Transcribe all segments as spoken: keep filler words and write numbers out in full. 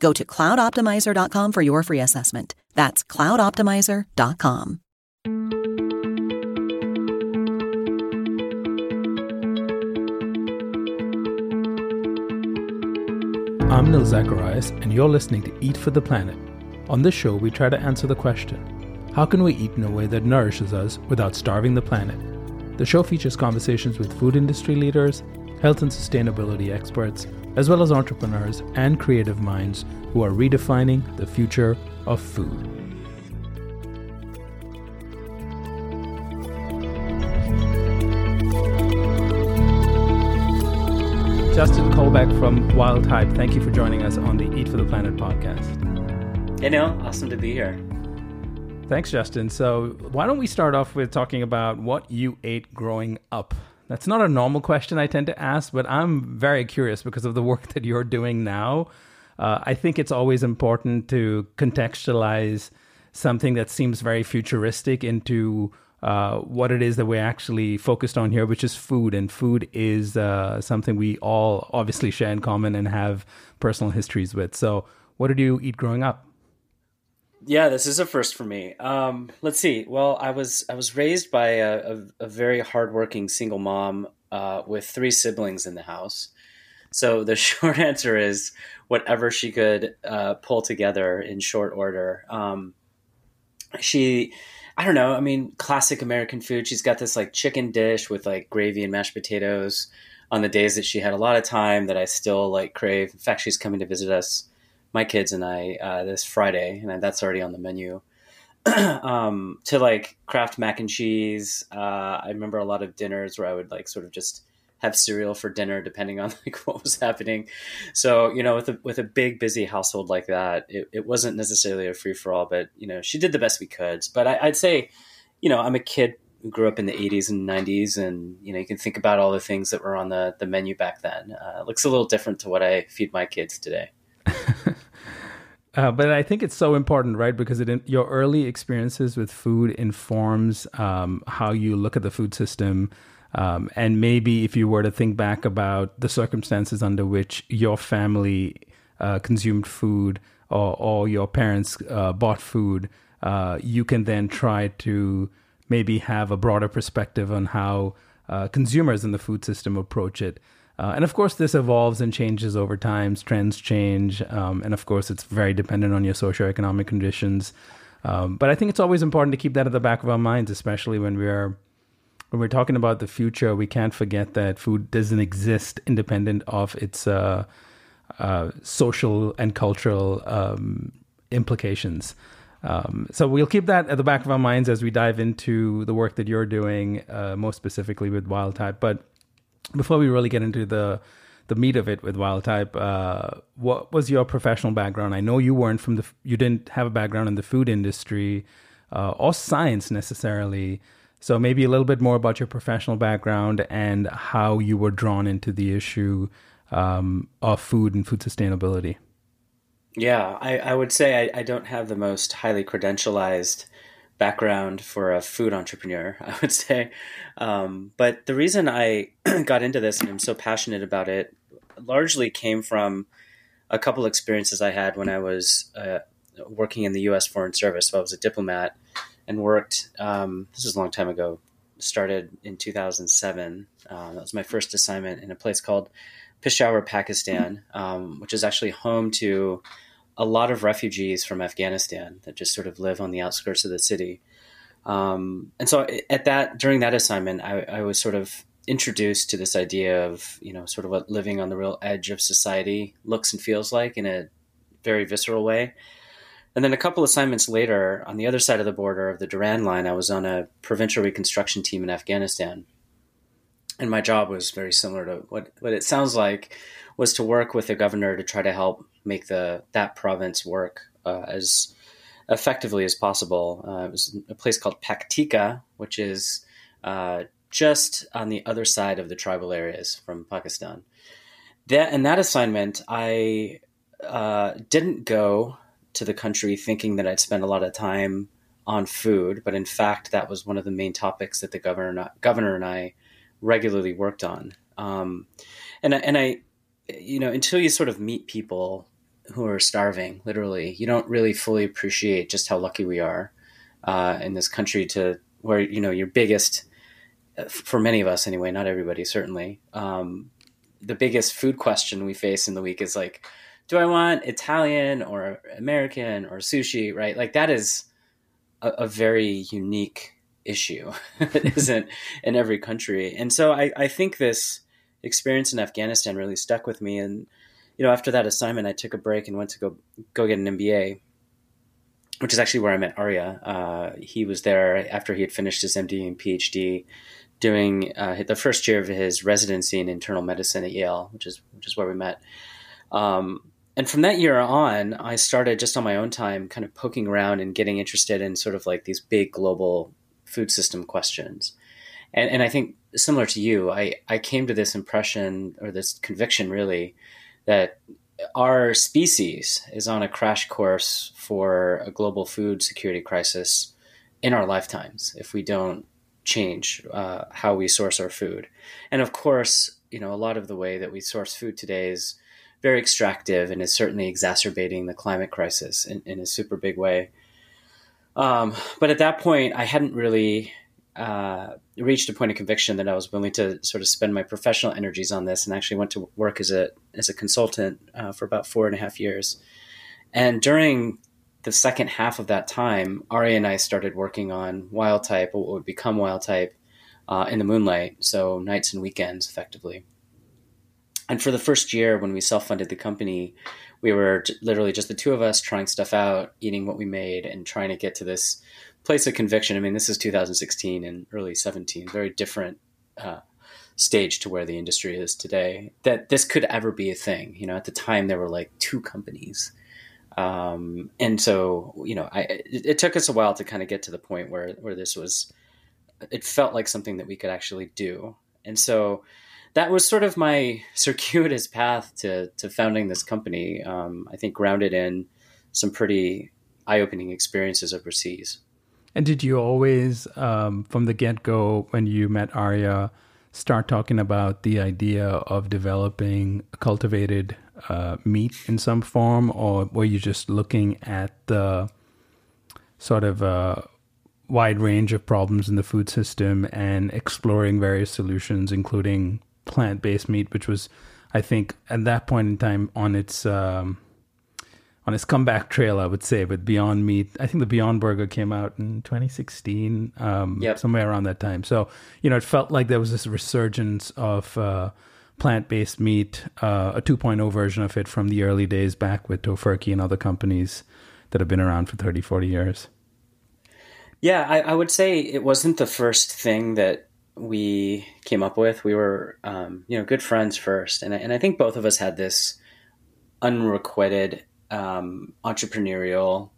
Go to cloud optimizer dot com for your free assessment. That's cloud optimizer dot com. I'm Neil Zacharias, and you're listening to Eat for the Planet. On this show, we try to answer the question, how can we eat in a way that nourishes us without starving the planet? The show features conversations with food industry leaders, health and sustainability experts, as well as entrepreneurs and creative minds who are redefining the future of food. Justin Kolbeck from Wildtype, thank you for joining us on the Eat for the Planet podcast. Hey Neil, awesome to be here. Thanks, Justin. So why don't we start off with talking about what you ate growing up? That's not a normal question I tend to ask, but I'm very curious because of the work that you're doing now. Uh, I think it's always important to contextualize something that seems very futuristic into uh, what it is that we're actually focused on here, which is food. And food is uh, something we all obviously share in common and have personal histories with. So what did you eat growing up? Yeah, this is a first for me. Um, let's see. Well, I was I was raised by a, a, a very hardworking single mom uh, with three siblings in the house. So the short answer is whatever she could uh, pull together in short order. Um, she, I don't know. I mean, classic American food. She's got this like chicken dish with like gravy and mashed potatoes on the days that she had a lot of time that I still like crave. In fact, she's coming to visit us, my kids and I, uh, this Friday, and that's already on the menu, um, to like Kraft mac and cheese. Uh, I remember a lot of dinners where I would like sort of just have cereal for dinner, depending on like what was happening. So, you know, with a, with a big, busy household like that, it, it wasn't necessarily a free for all, but you know, she did the best we could. But I, I'd say, you know, I'm a kid who grew up in the eighties and nineties, and, you know, you can think about all the things that were on the, the menu back then. Uh, it looks a little different to what I feed my kids today. Uh, but I think it's so important, right? Because it, your early experiences with food informs um, how you look at the food system. Um, and maybe if you were to think back about the circumstances under which your family uh, consumed food or, or your parents uh, bought food, uh, you can then try to maybe have a broader perspective on how uh, consumers in the food system approach it. Uh, and of course, this evolves and changes over time. Trends change. Um, and of course, it's very dependent on your socioeconomic conditions. Um, but I think it's always important to keep that at the back of our minds, especially when we're when we're talking about the future. We can't forget that food doesn't exist independent of its uh, uh, social and cultural um, implications. Um, so we'll keep that at the back of our minds as we dive into the work that you're doing, uh, most specifically with Wildtype. But before we really get into the the meat of it with Wildtype, uh, what was your professional background? I know you weren't from the you didn't have a background in the food industry uh, or science necessarily. So maybe a little bit more about your professional background and how you were drawn into the issue um, of food and food sustainability. Yeah, I, I would say I, I don't have the most highly credentialized background for a food entrepreneur, I would say. Um, but the reason I got into this and I'm so passionate about it largely came from a couple experiences I had when I was uh, working in the U S Foreign Service. So I was a diplomat and worked, um, this was a long time ago, started in two thousand seven. Uh, that was my first assignment in a place called Peshawar, Pakistan, um, which is actually home to a lot of refugees from Afghanistan that just sort of live on the outskirts of the city. Um, and so at that, during that assignment, I, I was sort of introduced to this idea of, you know, sort of what living on the real edge of society looks and feels like in a very visceral way. And then a couple assignments later, on the other side of the border of the Durand line, I was on a provincial reconstruction team in Afghanistan. And my job was very similar to what, what it sounds like, was to work with the governor to try to help make the that province work uh, as effectively as possible. Uh, it was a place called Paktika, which is uh, just on the other side of the tribal areas from Pakistan. That, in that assignment, I uh, didn't go to the country thinking that I'd spend a lot of time on food, but in fact, that was one of the main topics that the governor, governor and I regularly worked on. Um, and, and I, you know, until you sort of meet people who are starving, literally, you don't really fully appreciate just how lucky we are uh, in this country to where, you know, your biggest, for many of us anyway, not everybody, certainly, um, the biggest food question we face in the week is like, do I want Italian or American or sushi, right? Like that is a, a very unique issue that isn't in every country. And so I, I think this experience in Afghanistan really stuck with me. And, you know, after that assignment, I took a break and went to go go get an M B A, which is actually where I met Aria. Uh, he was there after he had finished his M D and PhD, doing uh, the first year of his residency in internal medicine at Yale, which is which is where we met. Um, and from that year on, I started just on my own time kind of poking around and getting interested in sort of like these big global food system questions. And, and I think similar to you, I, I came to this impression or this conviction really that our species is on a crash course for a global food security crisis in our lifetimes if we don't change uh, how we source our food. And of course, you know, a lot of the way that we source food today is very extractive and is certainly exacerbating the climate crisis in, in a super big way. Um, but at that point, I hadn't really uh, reached a point of conviction that I was willing to sort of spend my professional energies on this, and actually went to work as a as a consultant uh, for about four and a half years. And during the second half of that time, Aria and I started working on Wildtype, what would become Wildtype, uh, in the moonlight, so nights and weekends effectively. And for the first year when we self-funded the company, we were literally just the two of us trying stuff out, eating what we made, and trying to get to this place of conviction. I mean, this is two thousand sixteen and early seventeen, very different uh, stage to where the industry is today, that this could ever be a thing. You know, at the time there were like two companies. Um, and so, you know, I, it, it took us a while to kind of get to the point where, where this was, it felt like something that we could actually do. And so that was sort of my circuitous path to to founding this company, um, I think grounded in some pretty eye-opening experiences overseas. And did you always, um, from the get-go, when you met Aria, start talking about the idea of developing cultivated uh, meat in some form, or were you just looking at the sort of uh, wide range of problems in the food system and exploring various solutions, including plant-based meat, which was, I think, at that point in time on its um, on its comeback trail, I would say, with Beyond Meat. I think the Beyond Burger came out in twenty sixteen, um, yep. somewhere around that time. So, you know, it felt like there was this resurgence of uh, plant-based meat, uh, a two point oh version of it from the early days back with Tofurky and other companies that have been around for thirty, forty years. Yeah, I, I would say it wasn't the first thing that we came up with. We were, um, you know, good friends first. And I, and I think both of us had this unrequited, um, entrepreneurial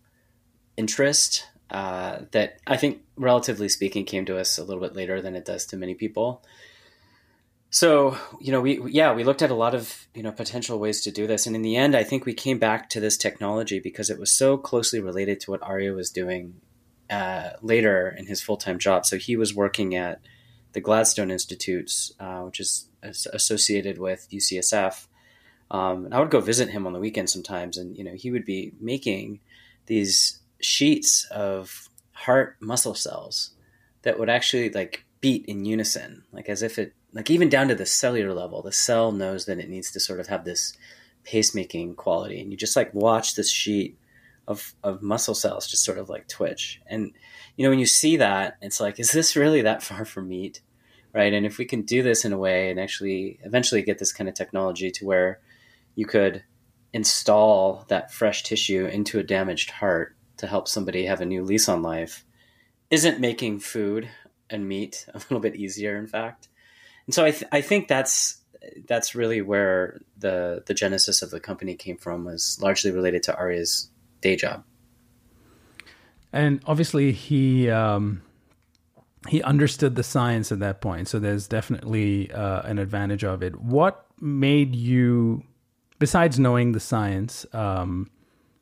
interest, uh, that I think relatively speaking came to us a little bit later than it does to many people. So, you know, we, yeah, we looked at a lot of, you know, potential ways to do this. And in the end, I think we came back to this technology because it was so closely related to what Aria was doing, uh, later in his full-time job. So he was working at the Gladstone Institutes, uh, which is associated with U C S F. Um, and I would go visit him on the weekend sometimes. And, you know, he would be making these sheets of heart muscle cells that would actually like beat in unison, like as if it, like even down to the cellular level, the cell knows that it needs to sort of have this pacemaking quality. And you just like watch this sheet of, of muscle cells just sort of like twitch. And, you know, when you see that, it's like, is this really that far from meat? Right. And if we can do this in a way and actually eventually get this kind of technology to where you could install that fresh tissue into a damaged heart to help somebody have a new lease on life, isn't making food and meat a little bit easier, in fact. And so I, th- I think that's, that's really where the, the genesis of the company came from, was largely related to Aria's day job. And obviously he, um, he understood the science at that point. So there's definitely uh, an advantage of it. What made you, besides knowing the science, um,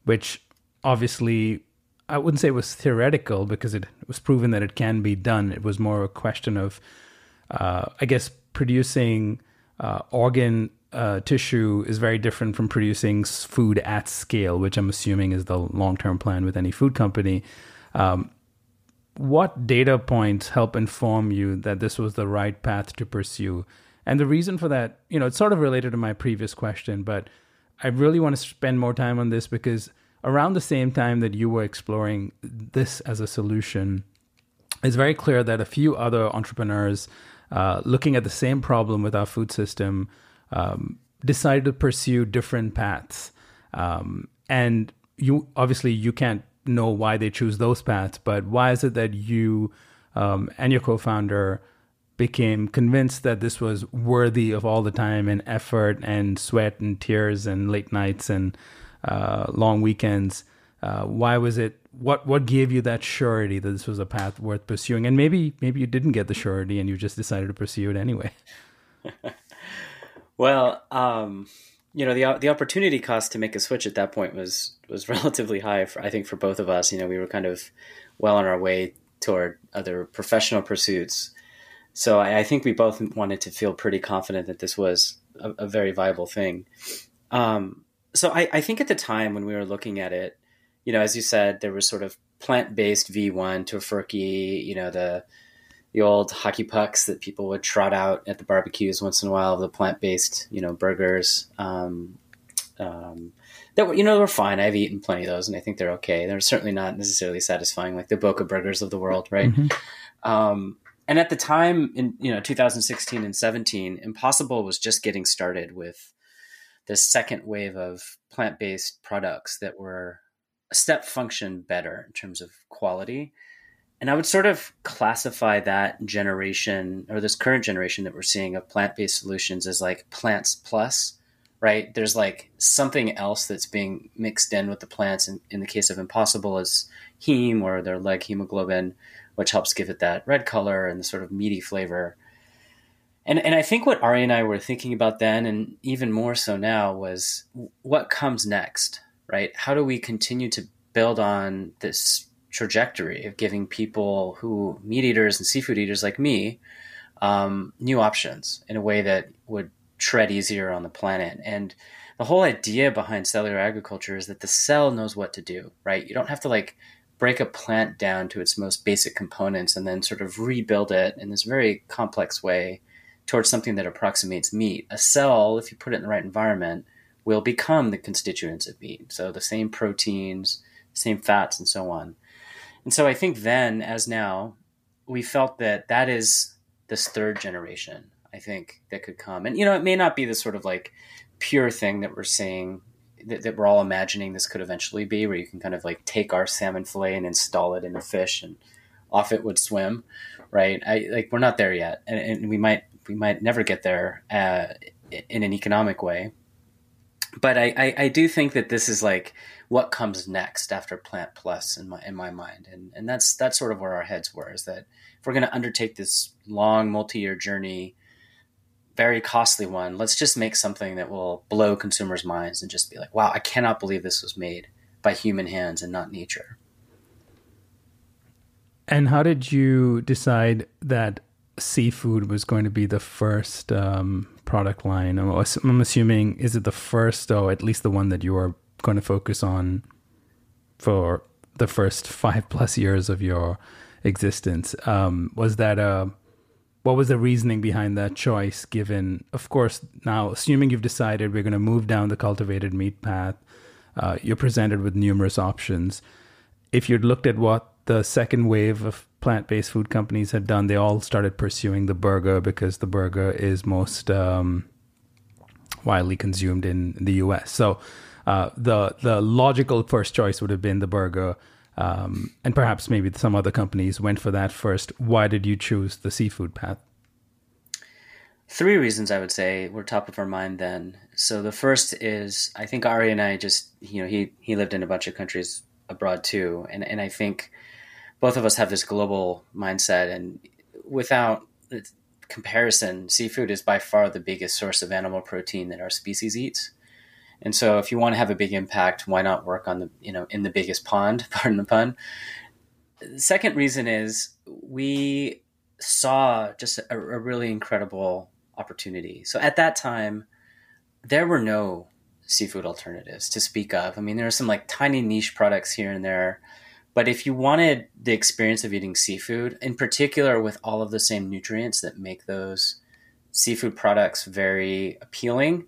which obviously I wouldn't say it was theoretical because it was proven that it can be done. It was more a question of, uh, I guess, producing uh, organ uh, tissue is very different from producing food at scale, which I'm assuming is the long-term plan with any food company. Um, what data points help inform you that this was the right path to pursue? And the reason for that, you know, it's sort of related to my previous question, but I really want to spend more time on this because around the same time that you were exploring this as a solution, it's very clear that a few other entrepreneurs uh, looking at the same problem with our food system um, decided to pursue different paths. Um, and you obviously you can't know why they choose those paths, but why is it that you um, and your co-founder became convinced that this was worthy of all the time and effort and sweat and tears and late nights and uh, long weekends? Uh, why was it, what what gave you that surety that this was a path worth pursuing? And maybe maybe you didn't get the surety and you just decided to pursue it anyway. Well, um, you know, the the opportunity cost to make a switch at that point was was relatively high, for, I think, for both of us. You know, we were kind of well on our way toward other professional pursuits. So I, I think we both wanted to feel pretty confident that this was a, a very viable thing. Um, so I, I think at the time when we were looking at it, you know, as you said, there was sort of plant-based V one, Tofurky, you know, the the old hockey pucks that people would trot out at the barbecues once in a while, the plant-based, you know, burgers. Um, um, that were, you know, were fine. I've eaten plenty of those, and I think they're okay. They're certainly not necessarily satisfying, like the Boca burgers of the world, right? Mm-hmm. Um And at the time, in you know two thousand sixteen and seventeen, Impossible was just getting started with the second wave of plant-based products that were a step function better in terms of quality. And I would sort of classify that generation, or this current generation that we're seeing of plant-based solutions, as like plants plus, right? There's like something else that's being mixed in with the plants. And in the case of Impossible, is heme, or their leg hemoglobin, which helps give it that red color and the sort of meaty flavor. And and I think what Aria and I were thinking about then, and even more so now, was what comes next, right? How do we continue to build on this trajectory of giving people who, meat eaters and seafood eaters like me, um, new options in a way that would tread easier on the planet? And the whole idea behind cellular agriculture is that the cell knows what to do, right? You don't have to like break a plant down to its most basic components and then sort of rebuild it in this very complex way towards something that approximates meat. A cell, if you put it in the right environment, will become the constituents of meat. So the same proteins, same fats, and so on. And so I think then, as now, we felt that that is this third generation, I think, that could come. And, you know, it may not be this sort of like pure thing that we're seeing that, that we're all imagining this could eventually be, where you can kind of like take our salmon fillet and install it in a fish and off it would swim, right? I like, we're not there yet. And, and we might, we might never get there uh, in an economic way. But I, I, I do think that this is like what comes next after Plant Plus in my, in my mind. And, and that's, that's sort of where our heads were, is that if we're going to undertake this long multi-year journey, very costly one, let's just make something that will blow consumers' minds and just be like, wow, I cannot believe this was made by human hands and not nature. And how did you decide that seafood was going to be the first um, product line? I'm assuming, is it the first, or at least the one that you are going to focus on for the first five plus years of your existence? Um, was that a... What was the reasoning behind that choice, given, of course, now assuming you've decided we're going to move down the cultivated meat path, Uh, you're presented with numerous options. If you'd looked at what the second wave of plant-based food companies had done, they all started pursuing the burger because the burger is most um, widely consumed in the U S. So uh, the the logical first choice would have been the burger. Um, and perhaps maybe some other companies went for that first. Why did you choose the seafood path? Three reasons I would say were top of our mind then. So the first is, I think Aria and I just, you know, he, he lived in a bunch of countries abroad too. And, and I think both of us have this global mindset, and without comparison, seafood is by far the biggest source of animal protein that our species eats. And so if you want to have a big impact, why not work on the, you know, in the biggest pond, pardon the pun. The second reason is we saw just a, a really incredible opportunity. So at that time, there were no seafood alternatives to speak of. I mean, there are some like tiny niche products here and there, but if you wanted the experience of eating seafood, in particular with all of the same nutrients that make those seafood products very appealing,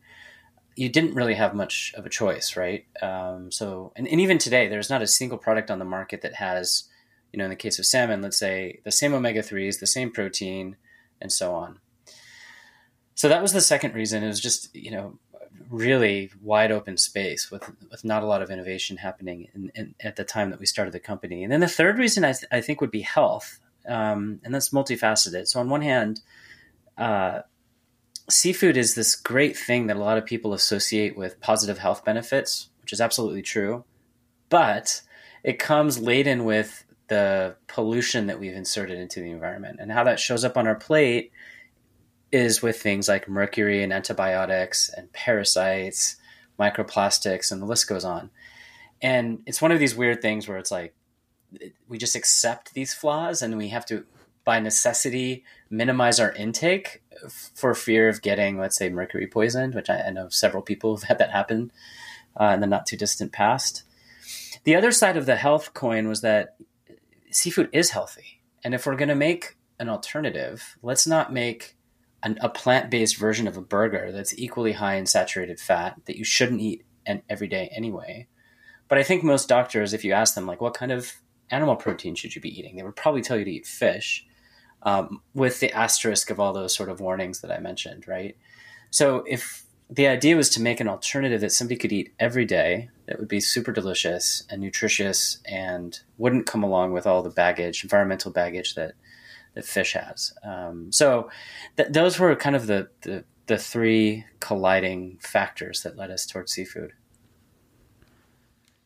you didn't really have much of a choice, right? Um, so, and, and even today, there's not a single product on the market that has, you know, in the case of salmon, let's say the same omega threes, the same protein, and so on. So that was the second reason. It was just, you know, really wide open space with, with not a lot of innovation happening in, in, at the time that we started the company. And then the third reason I, th- I think would be health. Um, and that's multifaceted. So on one hand, uh, seafood is this great thing that a lot of people associate with positive health benefits, which is absolutely true, but it comes laden with the pollution that we've inserted into the environment, and how that shows up on our plate is with things like mercury and antibiotics and parasites, microplastics, and the list goes on. And it's one of these weird things where it's like, we just accept these flaws and we have to, by necessity, minimize our intake for fear of getting, let's say, mercury poisoned, which I, I know several people have had that happen uh, in the not too distant past. The other side of the health coin was that seafood is healthy. And if we're going to make an alternative, let's not make an, a plant-based version of a burger that's equally high in saturated fat that you shouldn't eat and every day anyway. But I think most doctors, if you ask them, like, what kind of animal protein should you be eating? They would probably tell you to eat fish. Um, with the asterisk of all those sort of warnings that I mentioned, right? So if the idea was to make an alternative that somebody could eat every day, that would be super delicious and nutritious and wouldn't come along with all the baggage, environmental baggage that, that fish has. Um, so th- those were kind of the, the, the three colliding factors that led us towards seafood.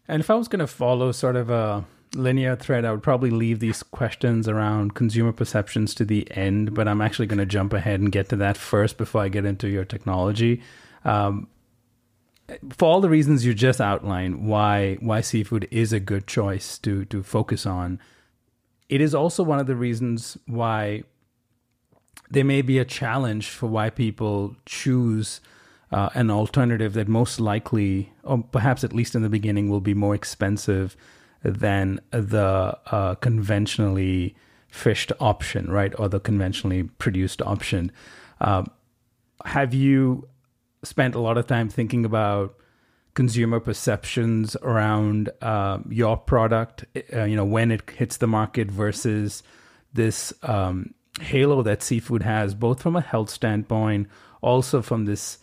And if I was going to follow sort of a linear thread, I would probably leave these questions around consumer perceptions to the end, but I'm actually going to jump ahead and get to that first before I get into your technology. Um, for all the reasons you just outlined, why why seafood is a good choice to to focus on, it is also one of the reasons why there may be a challenge for why people choose uh, an alternative that most likely, or perhaps at least in the beginning, will be more expensive than the uh, conventionally fished option, right? Or the conventionally produced option. Uh, have you spent a lot of time thinking about consumer perceptions around uh, your product, uh, you know, when it hits the market versus this um, halo that seafood has, both from a health standpoint, also from this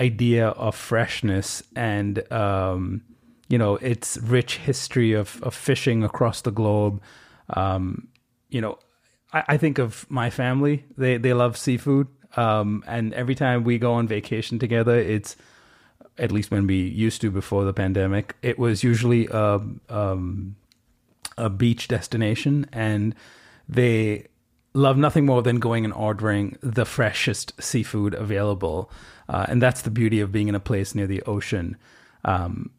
idea of freshness and, um, you know, its rich history of, of fishing across the globe. Um, you know, I, I think of my family, they, they love seafood. Um, and every time we go on vacation together, it's, at least when we used to before the pandemic, it was usually a, um, a beach destination. And they love nothing more than going and ordering the freshest seafood available. Uh, and that's the beauty of being in a place near the ocean. Um,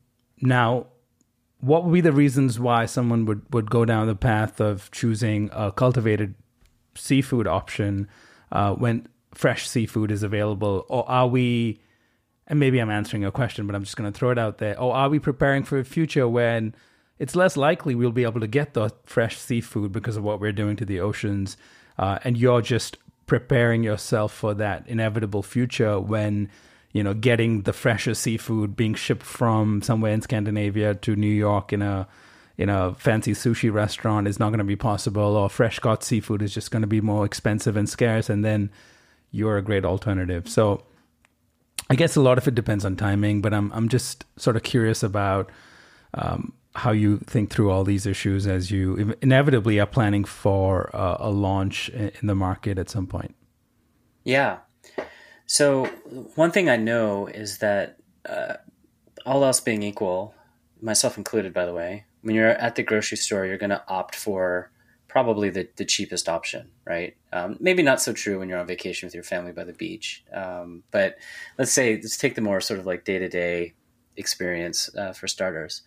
Now, what would be the reasons why someone would, would go down the path of choosing a cultivated seafood option uh, when fresh seafood is available? Or are we, and maybe I'm answering your question, but I'm just going to throw it out there, or are we preparing for a future when it's less likely we'll be able to get the fresh seafood because of what we're doing to the oceans, uh, and you're just preparing yourself for that inevitable future when you know, getting the fresher seafood being shipped from somewhere in Scandinavia to New York in a in a fancy sushi restaurant is not going to be possible, or fresh caught seafood is just going to be more expensive and scarce, and then you're a great alternative. So I guess a lot of it depends on timing, but I'm I'm just sort of curious about um, how you think through all these issues as you inevitably are planning for uh, a launch in the market at some point. Yeah. So one thing I know is that uh, all else being equal, myself included, by the way, when you're at the grocery store, you're going to opt for probably the, the cheapest option, right? Um, maybe not so true when you're on vacation with your family by the beach. Um, but let's say, let's take the more sort of like day-to-day experience uh, for starters.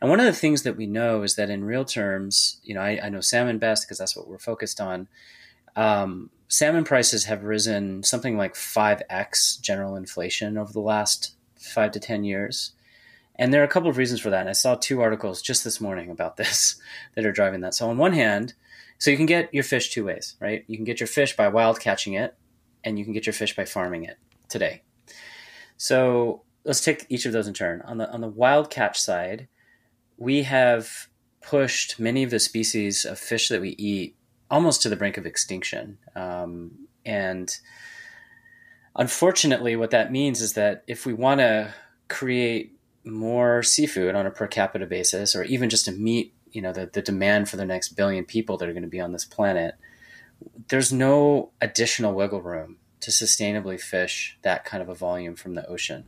And one of the things that we know is that in real terms, you know, I, I know salmon best because that's what we're focused on. Um, salmon prices have risen something like five x general inflation over the last five to ten years. And there are a couple of reasons for that. And I saw two articles just this morning about this that are driving that. So on one hand, so you can get your fish two ways, right? You can get your fish by wild catching it, and you can get your fish by farming it today. So let's take each of those in turn. On the on the wild catch side, we have pushed many of the species of fish that we eat almost to the brink of extinction. Um, and unfortunately, what that means is that if we want to create more seafood on a per capita basis, or even just to meet, you know, the, the demand for the next billion people that are going to be on this planet, there's no additional wiggle room to sustainably fish that kind of a volume from the ocean.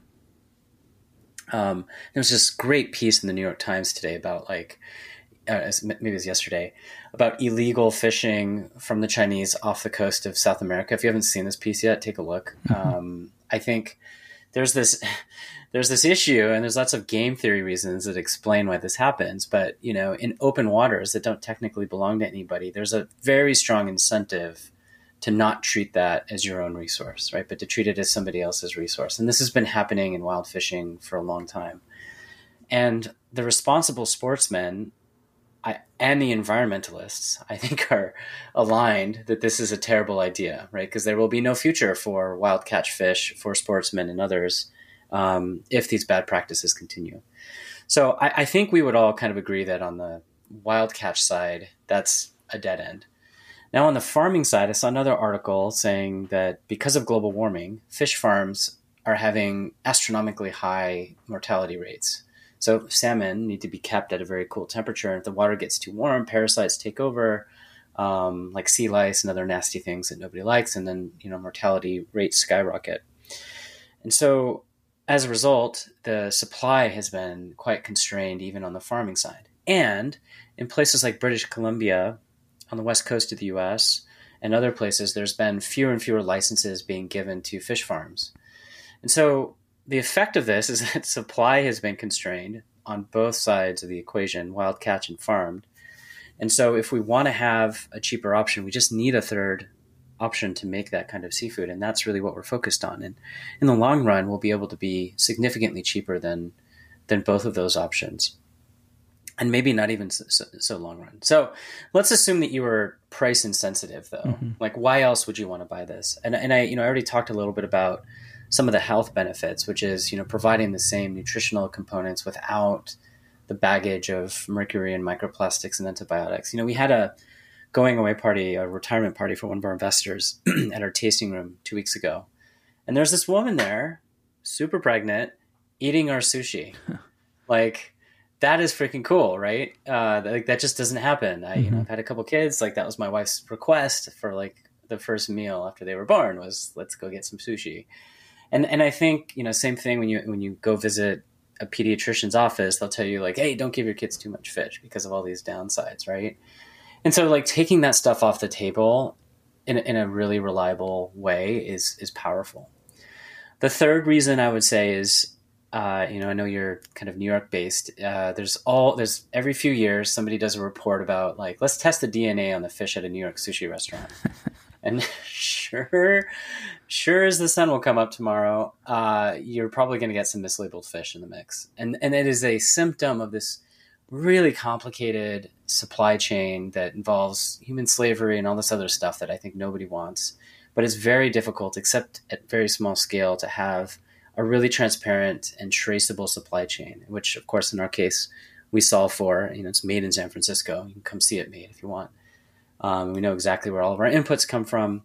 Um, there was this great piece in the New York Times today about like, uh, maybe it was yesterday, about illegal fishing from the Chinese off the coast of South America. If you haven't seen this piece yet, take a look. Mm-hmm. Um, I think there's this... There's this issue, and there's lots of game theory reasons that explain why this happens. But, you know, in open waters that don't technically belong to anybody, there's a very strong incentive to not treat that as your own resource, right? But to treat it as somebody else's resource. And this has been happening in wild fishing for a long time. And the responsible sportsmen I, and the environmentalists, I think, are aligned that this is a terrible idea, right? Because there will be no future for wild catch fish, for sportsmen and others, Um, if these bad practices continue. So I, I think we would all kind of agree that on the wild catch side, that's a dead end. Now on the farming side, I saw another article saying that because of global warming, fish farms are having astronomically high mortality rates. So salmon need to be kept at a very cool temperature. And if the water gets too warm, parasites take over, um, like sea lice and other nasty things that nobody likes. And then, you know, mortality rates skyrocket. And so as a result, the supply has been quite constrained, even on the farming side. And in places like British Columbia, on the west coast of the U S, and other places, there's been fewer and fewer licenses being given to fish farms. And so the effect of this is that supply has been constrained on both sides of the equation, wild catch and farmed. And so if we want to have a cheaper option, we just need a third option to make that kind of seafood. And that's really what we're focused on. And in the long run, we'll be able to be significantly cheaper than, than both of those options. And maybe not even so, so, so long run. So let's assume that you were price insensitive though. Mm-hmm. Like why else would you want to buy this? And, and I, you know, I already talked a little bit about some of the health benefits, which is, you know, providing the same nutritional components without the baggage of mercury and microplastics and antibiotics. You know, we had a going away party, a retirement party for one of our investors at our tasting room two weeks ago. And there's this woman there, super pregnant, eating our sushi. Like that is freaking cool, right? Uh, like that just doesn't happen. I, mm-hmm. you know, I've had a couple kids. Like that was my wife's request for like the first meal after they were born was let's go get some sushi. And and I think, you know, same thing when you when you go visit a pediatrician's office, they'll tell you like, hey, don't give your kids too much fish because of all these downsides, right? And so like taking that stuff off the table in, in a really reliable way is is powerful. The third reason I would say is, uh, you know, I know you're kind of New York based. Uh, there's all there's every few years somebody does a report about like, let's test the D N A on the fish at a New York sushi restaurant. And sure, sure as the sun will come up tomorrow, uh, you're probably going to get some mislabeled fish in the mix. And, and it is a symptom of this really complicated supply chain that involves human slavery and all this other stuff that I think nobody wants, but it's very difficult, except at very small scale, to have a really transparent and traceable supply chain, which, of course, in our case, we solve for. You know, it's made in San Francisco. You can come see it made if you want. Um, we know exactly where all of our inputs come from.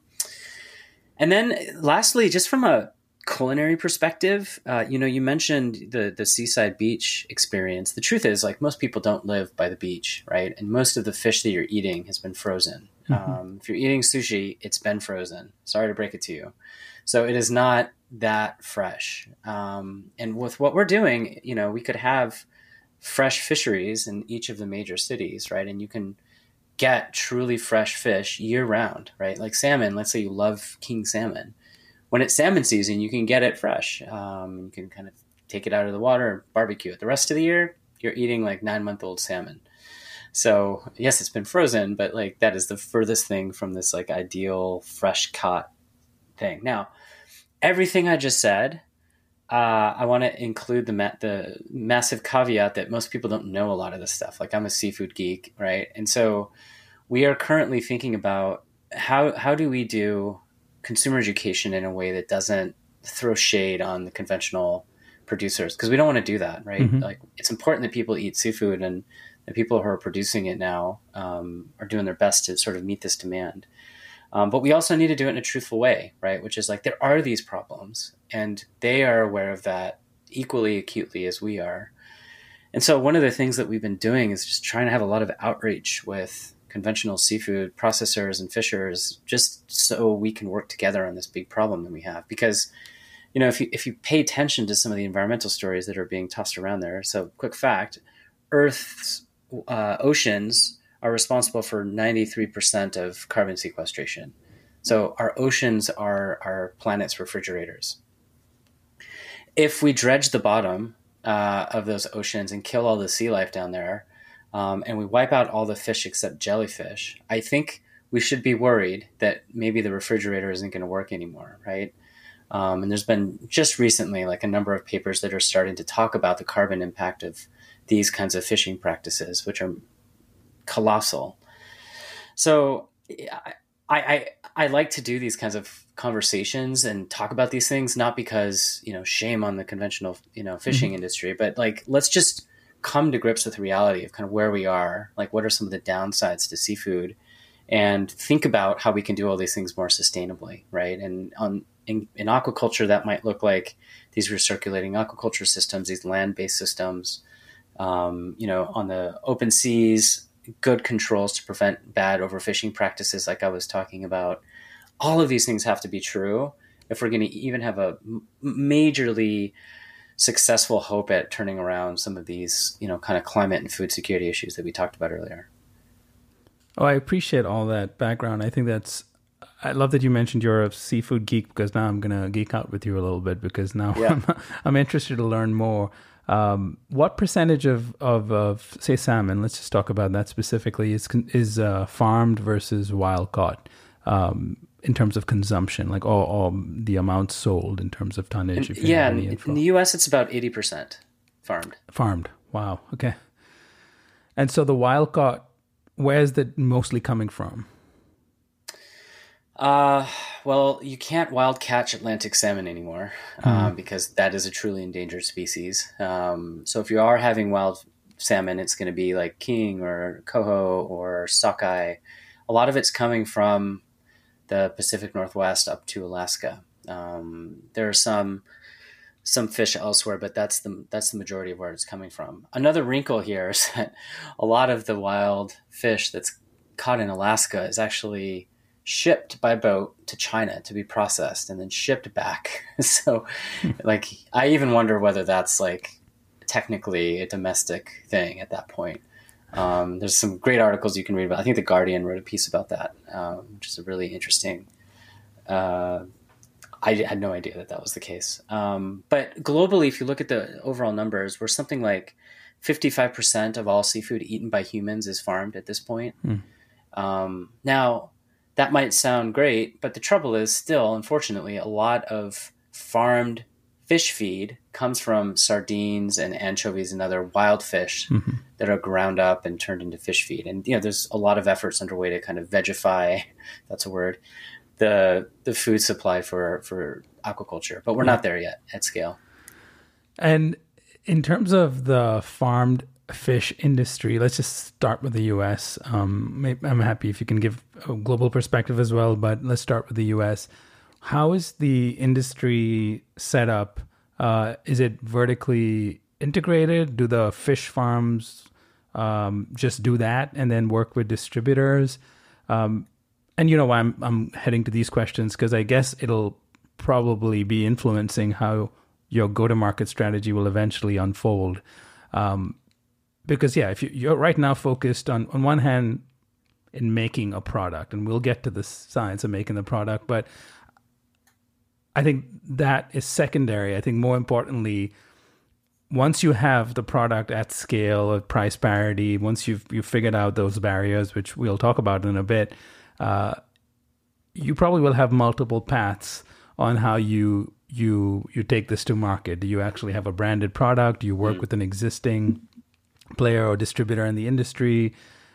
And then lastly, just from a culinary perspective, uh, you know, you mentioned the the seaside beach experience. The truth is, like, most people don't live by the beach, right? And most of the fish that you're eating has been frozen. Mm-hmm. Um, if you're eating sushi, it's been frozen. Sorry to break it to you. So it is not that fresh. Um, and with what we're doing, you know, we could have fresh fisheries in each of the major cities, right? And you can get truly fresh fish year round, right? Like salmon, let's say you love king salmon. When it's salmon season, you can get it fresh. Um, you can kind of take it out of the water and barbecue it. The rest of the year, you're eating like nine month old salmon. So yes, it's been frozen, but like that is the furthest thing from this like ideal fresh caught thing. Now, everything I just said, uh, I want to include the ma- the massive caveat that most people don't know a lot of this stuff. Like, I'm a seafood geek, right? And so we are currently thinking about how how do we do consumer education in a way that doesn't throw shade on the conventional producers, because we don't want to do that, right? Mm-hmm. Like, it's important that people eat seafood, and the people who are producing it now um, are doing their best to sort of meet this demand. Um, but we also need to do it in a truthful way, right? Which is like, there are these problems, and they are aware of that equally acutely as we are. And so one of the things that we've been doing is just trying to have a lot of outreach with conventional seafood processors and fishers, just so we can work together on this big problem that we have. Because, you know, if you, if you pay attention to some of the environmental stories that are being tossed around there, so quick fact, Earth's uh, oceans are responsible for ninety-three percent of carbon sequestration. So our oceans are our planet's refrigerators. If we dredge the bottom uh, of those oceans and kill all the sea life down there, um, and we wipe out all the fish except jellyfish, I think we should be worried that maybe the refrigerator isn't going to work anymore, right? Um, and there's been just recently like a number of papers that are starting to talk about the carbon impact of these kinds of fishing practices, which are colossal. So I, I, I like to do these kinds of conversations and talk about these things, not because, you know, shame on the conventional, you know, fishing mm-hmm. industry, but like, let's just come to grips with the reality of kind of where we are. Like, what are some of the downsides to seafood, and think about how we can do all these things more sustainably. Right. And on, in, in aquaculture, that might look like these recirculating aquaculture systems, these land-based systems, um, you know, on the open seas, good controls to prevent bad overfishing practices, like I was talking about. All of these things have to be true if we're going to even have a majorly successful hope at turning around some of these, you know, kind of climate and food security issues that we talked about earlier. Oh, I appreciate all that background. I think that's, I love that you mentioned you're a seafood geek, because now I'm going to geek out with you a little bit, because now yeah. I'm, I'm interested to learn more. Um, what percentage of, of, of, say, salmon, let's just talk about that specifically, is is uh, farmed versus wild caught um, in terms of consumption, like or, or the amount sold in terms of tonnage? And, if yeah, in, in the U S it's about eighty percent farmed. Farmed, wow, okay. And so the wild caught, where's that mostly coming from? Uh, well, you can't wild catch Atlantic salmon anymore, um, mm-hmm. uh, because that is a truly endangered species. Um, so if you are having wild salmon, it's going to be like king or coho or sockeye. A lot of it's coming from the Pacific Northwest up to Alaska. Um, there are some, some fish elsewhere, but that's the, that's the majority of where it's coming from. Another wrinkle here is that a lot of the wild fish that's caught in Alaska is actually shipped by boat to China to be processed and then shipped back. So like, I even wonder whether that's like technically a domestic thing at that point. Um, there's some great articles you can read about. I think The Guardian wrote a piece about that, um, which is a really interesting, uh, I had no idea that that was the case. Um, but globally, if you look at the overall numbers, we're something like fifty-five percent of all seafood eaten by humans is farmed at this point. Mm. Um, now, that might sound great, but the trouble is still, unfortunately, a lot of farmed fish feed comes from sardines and anchovies and other wild fish mm-hmm. that are ground up and turned into fish feed. And, you know, there's a lot of efforts underway to kind of vegify, that's a word, the the food supply for for aquaculture, but we're yeah. not there yet at scale. And in terms of the farmed fish industry, let's just start with the U S. Um, I'm happy if you can give a global perspective as well, but let's start with the U S. How is the industry set up? Uh, is it vertically integrated? Do the fish farms um, just do that and then work with distributors? Um, and you know why I'm, I'm heading to these questions, because I guess it'll probably be influencing how your go-to-market strategy will eventually unfold. Um, because yeah, if you, you're right now focused on, on one hand in making a product, and we'll get to the science of making the product, but I think that is secondary. I think more importantly, once you have the product at scale, at price parity, once you've you've figured out those barriers, which we'll talk about in a bit, uh, you probably will have multiple paths on how you you you take this to market. Do you actually have a branded product? Do you work mm. with an existing player or distributor in the industry?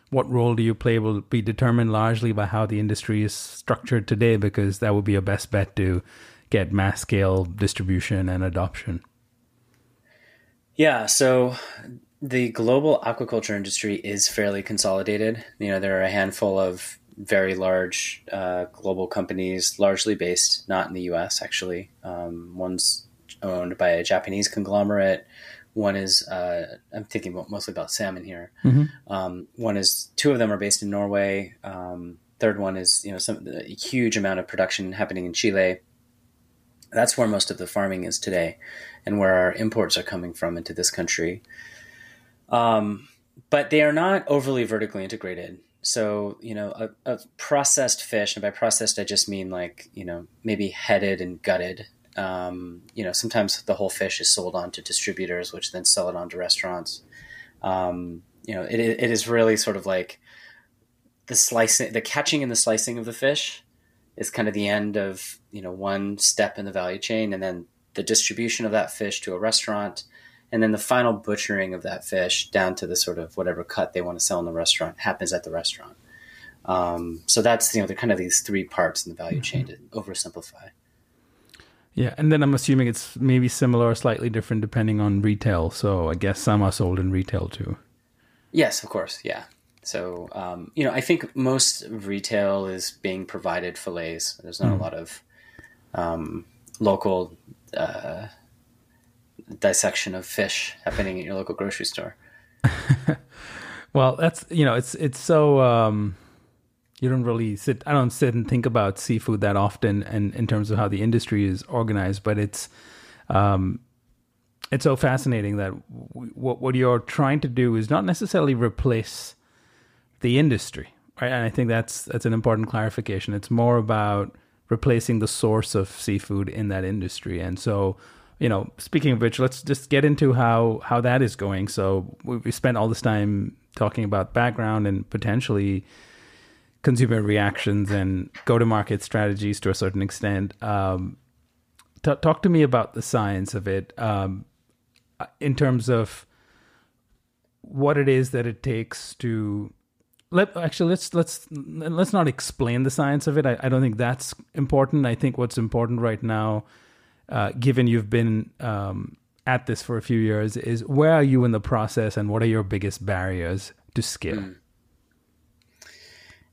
What role do you play will be determined largely by how the industry is structured today, because that would be your best bet to get mass scale distribution and adoption. Yeah, so the global aquaculture industry is fairly consolidated. You know, there are a handful of very large uh, global companies, largely based not in the U S, actually. Um, one's owned by a Japanese conglomerate. One is, uh, I'm thinking mostly about salmon here. Mm-hmm. Um, one is, two of them are based in Norway. Um, third one is, you know, some a huge amount of production happening in Chile. That's where most of the farming is today, and where our imports are coming from into this country. Um, but they are not overly vertically integrated. So, you know, a, a processed fish, and by processed, I just mean like, you know, maybe headed and gutted. Um, you know, sometimes the whole fish is sold on to distributors, which then sell it on to restaurants. Um, you know, it, it is really sort of like the slicing, the catching and the slicing of the fish is kind of the end of, you know, one step in the value chain, and then the distribution of that fish to a restaurant, and then the final butchering of that fish down to the sort of whatever cut they want to sell in the restaurant happens at the restaurant. Um, so that's, you know, they're kind of these three parts in the value mm-hmm. chain to oversimplify. Yeah. And then I'm assuming it's maybe similar or slightly different depending on retail. So I guess some are sold in retail too. Yes, of course. Yeah. So, um, you know, I think most of retail is being provided fillets. There's not mm. a lot of um, local uh, dissection of fish happening at your local grocery store. Well, that's, you know, it's it's so um, you don't really sit. I don't sit and think about seafood that often, and in terms of how the industry is organized. But it's um, it's so fascinating that w- what what you're trying to do is not necessarily replace the industry, right? And I think that's that's an important clarification. It's more about replacing the source of seafood in that industry. And so, you know, speaking of which, let's just get into how how that is going. So we, we spent all this time talking about background and potentially consumer reactions and go-to-market strategies to a certain extent. Um, t- talk to me about the science of it um, in terms of what it is that it takes to... Let, actually, let's let's let's not explain the science of it. I, I don't think that's important. I think what's important right now, uh, given you've been um, at this for a few years, is where are you in the process, and what are your biggest barriers to scale? Mm.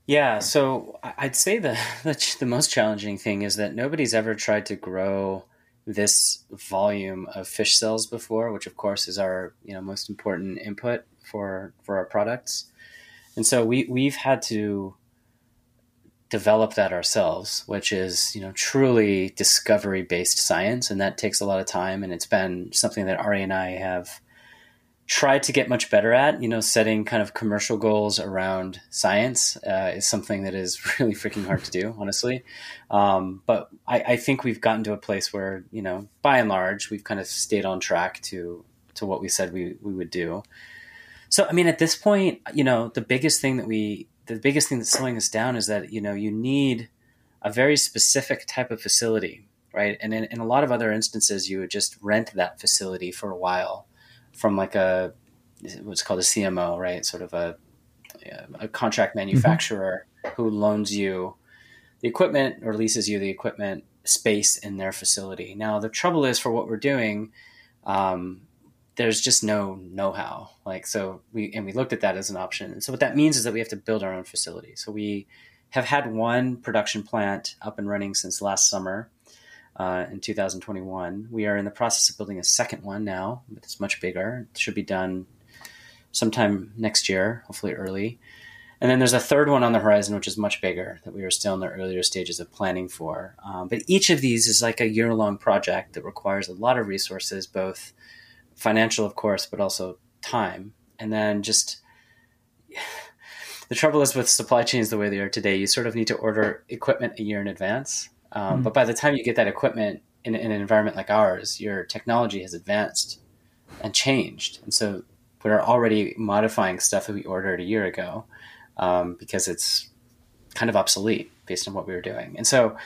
Yeah, so I'd say the, the the most challenging thing is that nobody's ever tried to grow this volume of fish cells before, which of course is our you know most important input for for our products. And so we, we've had to develop that ourselves, which is, you know, truly discovery-based science. And that takes a lot of time. And it's been something that Aria and I have tried to get much better at. You know, setting kind of commercial goals around science uh, is something that is really freaking hard to do, honestly. Um, but I, I think we've gotten to a place where, you know, by and large, we've kind of stayed on track to, to what we said we, we would do. So, I mean, at this point, you know, the biggest thing that we, the biggest thing that's slowing us down is that, you know, you need a very specific type of facility, right? And in, in a lot of other instances, you would just rent that facility for a while from like a, what's called a C M O, right? Sort of a, a contract manufacturer mm-hmm. who loans you the equipment or leases you the equipment space in their facility. Now, the trouble is for what we're doing, um, there's just no know-how. Like, so we, and we looked at that as an option. And so what that means is that we have to build our own facility. So we have had one production plant up and running since last summer, uh, in two thousand twenty-one. We are in the process of building a second one now, but it's much bigger. It should be done sometime next year, hopefully early. And then there's a third one on the horizon, which is much bigger, that we are still in the earlier stages of planning for. Um, but each of these is like a year-long project that requires a lot of resources, both financial, of course, but also time. And then just the trouble is with supply chains the way they are today, you sort of need to order equipment a year in advance. Um, mm-hmm. But by the time you get that equipment in, in an environment like ours, your technology has advanced and changed. And so we're already modifying stuff that we ordered a year ago um, because it's kind of obsolete based on what we were doing. And so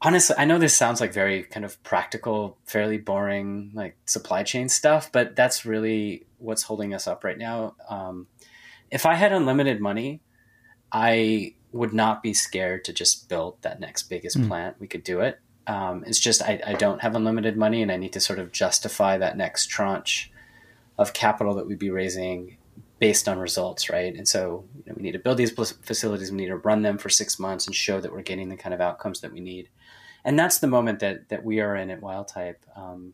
honestly, I know this sounds like very kind of practical, fairly boring, like supply chain stuff, but that's really what's holding us up right now. Um, if I had unlimited money, I would not be scared to just build that next biggest mm. plant. We could do it. Um, it's just, I, I don't have unlimited money, and I need to sort of justify that next tranche of capital that we'd be raising based on results, right? And so you know, we need to build these facilities. We need to run them for six months and show that we're getting the kind of outcomes that we need. And that's the moment that that we are in at Wildtype. Um,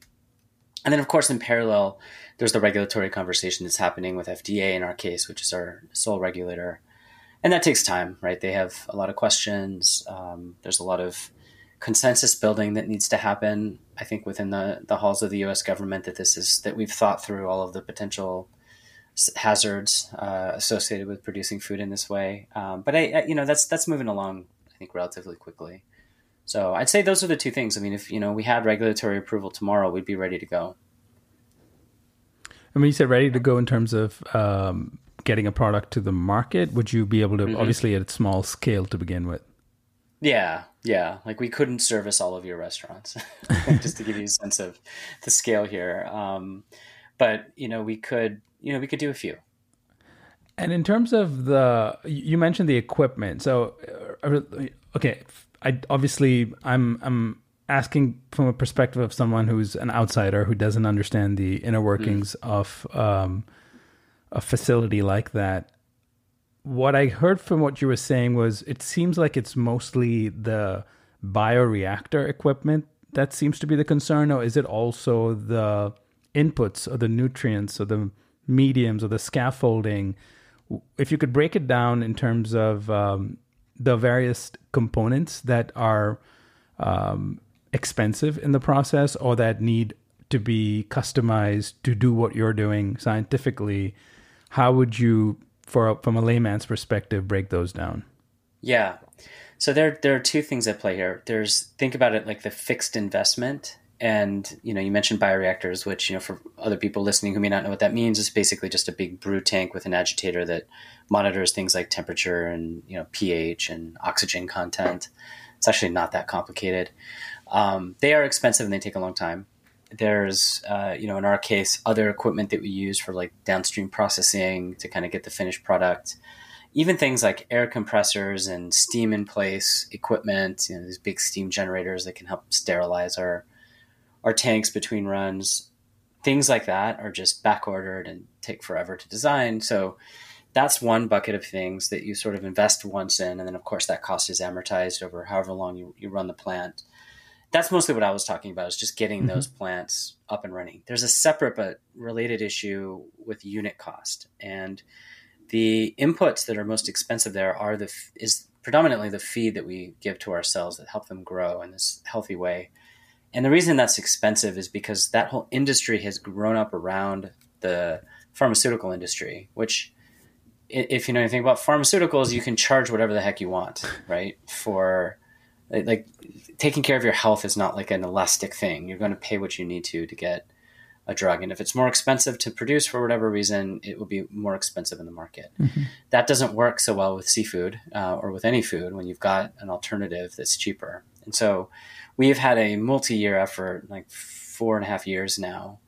and then, of course, in parallel, there's the regulatory conversation that's happening with F D A in our case, which is our sole regulator. And that takes time, right? They have a lot of questions. Um, there's a lot of consensus building that needs to happen, I think, within the, the halls of the U S government, that this is that we've thought through all of the potential hazards uh, associated with producing food in this way. Um, but, I, I, you know, that's that's moving along, I think, relatively quickly. So I'd say those are the two things. I mean, if, you know, we had regulatory approval tomorrow, we'd be ready to go. And when you said ready to go in terms of um, getting a product to the market, would you be able to, mm-hmm. obviously at a small scale to begin with? Yeah, yeah. Like we couldn't service all of your restaurants, just to give you a sense of the scale here. Um, but, you know, we could, you know, we could do a few. And in terms of the, you mentioned the equipment. So, okay. I obviously I'm I'm asking from a perspective of someone who's an outsider who doesn't understand the inner workings mm. of um, a facility like that. What I heard from what you were saying was it seems like it's mostly the bioreactor equipment that seems to be the concern, or is it also the inputs or the nutrients or the mediums or the scaffolding? If you could break it down in terms of um, the various components that are um, expensive in the process or that need to be customized to do what you're doing scientifically, how would you, for a, from a layman's perspective, break those down? Yeah. So there, there are two things at play here. There's, think about it like the fixed investment. And, you know, you mentioned bioreactors, which, you know, for other people listening who may not know what that means, is basically just a big brew tank with an agitator that monitors things like temperature and, you know, pH and oxygen content. It's actually not that complicated. Um, they are expensive and they take a long time. There's, uh, you know, in our case, other equipment that we use for like downstream processing to kind of get the finished product. Even things like air compressors and steam in place equipment, you know, these big steam generators that can help sterilize our our tanks between runs, things like that are just back ordered and take forever to design. So that's one bucket of things that you sort of invest once in. And then of course that cost is amortized over however long you, you run the plant. That's mostly what I was talking about, is just getting mm-hmm. those plants up and running. There's a separate but related issue with unit cost. And the inputs that are most expensive there are the is predominantly the feed that we give to our cells that help them grow in this healthy way. And the reason that's expensive is because that whole industry has grown up around the pharmaceutical industry, which if you know anything about pharmaceuticals, you can charge whatever the heck you want, right? For like taking care of your health is not like an elastic thing. You're going to pay what you need to to get a drug. And if it's more expensive to produce for whatever reason, it will be more expensive in the market. Mm-hmm. That doesn't work so well with seafood uh, or with any food when you've got an alternative that's cheaper. And so we've had a multi-year effort, like four and a half years now,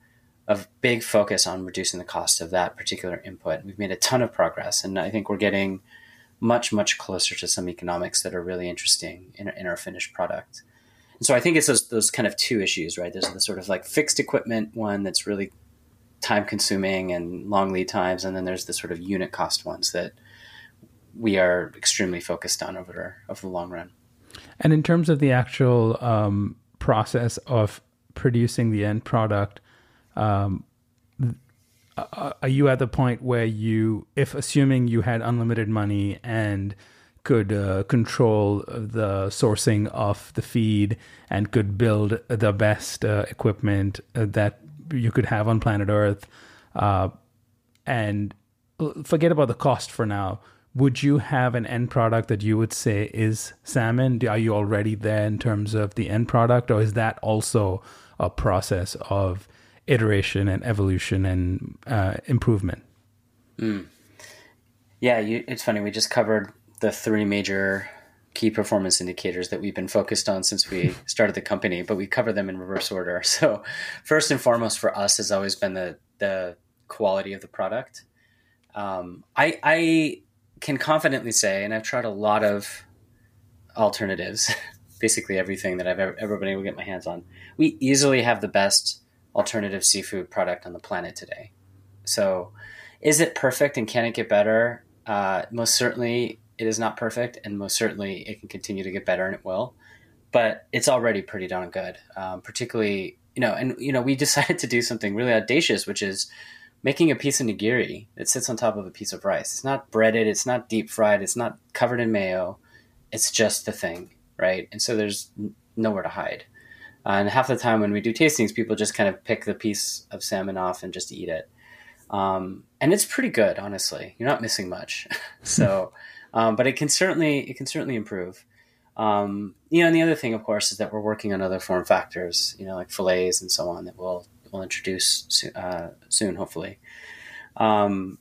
of big focus on reducing the cost of that particular input. We've made a ton of progress, and I think we're getting much, much closer to some economics that are really interesting in, in our finished product. And so I think it's those, those kind of two issues, right? There's the sort of like fixed equipment one that's really time consuming and long lead times. And then there's the sort of unit cost ones that we are extremely focused on over, our, over the long run. And in terms of the actual um, process of producing the end product, um, are you at the point where you, if assuming you had unlimited money and could uh, control the sourcing of the feed and could build the best uh, equipment that you could have on planet Earth, uh, and forget about the cost for now, would you have an end product that you would say is salmon? Are you already there in terms of the end product, or is that also a process of iteration and evolution and uh, improvement? Mm. Yeah, you, it's funny. We just covered the three major key performance indicators that we've been focused on since we started the company, but we cover them in reverse order. So first and foremost for us has always been the the quality of the product. Um, I, I can confidently say, and I've tried a lot of alternatives, basically everything that I've ever, ever been able to get my hands on. We easily have the best alternative seafood product on the planet today. So is it perfect and can it get better? Uh, most certainly it is not perfect, and most certainly it can continue to get better, and it will, but it's already pretty darn good. Um, particularly, you know, and you know, we decided to do something really audacious, which is making a piece of nigiri that sits on top of a piece of rice. It's not breaded. It's not deep fried. It's not covered in mayo. It's just the thing. Right. And so there's nowhere to hide. Uh, and half the time when we do tastings, people just kind of pick the piece of salmon off and just eat it. Um, and it's pretty good, honestly. You're not missing much. So, um, but it can certainly, it can certainly improve. Um, you know, and the other thing, of course, is that we're working on other form factors, you know, like fillets and so on that we'll, we'll introduce so, uh, soon, hopefully. Um,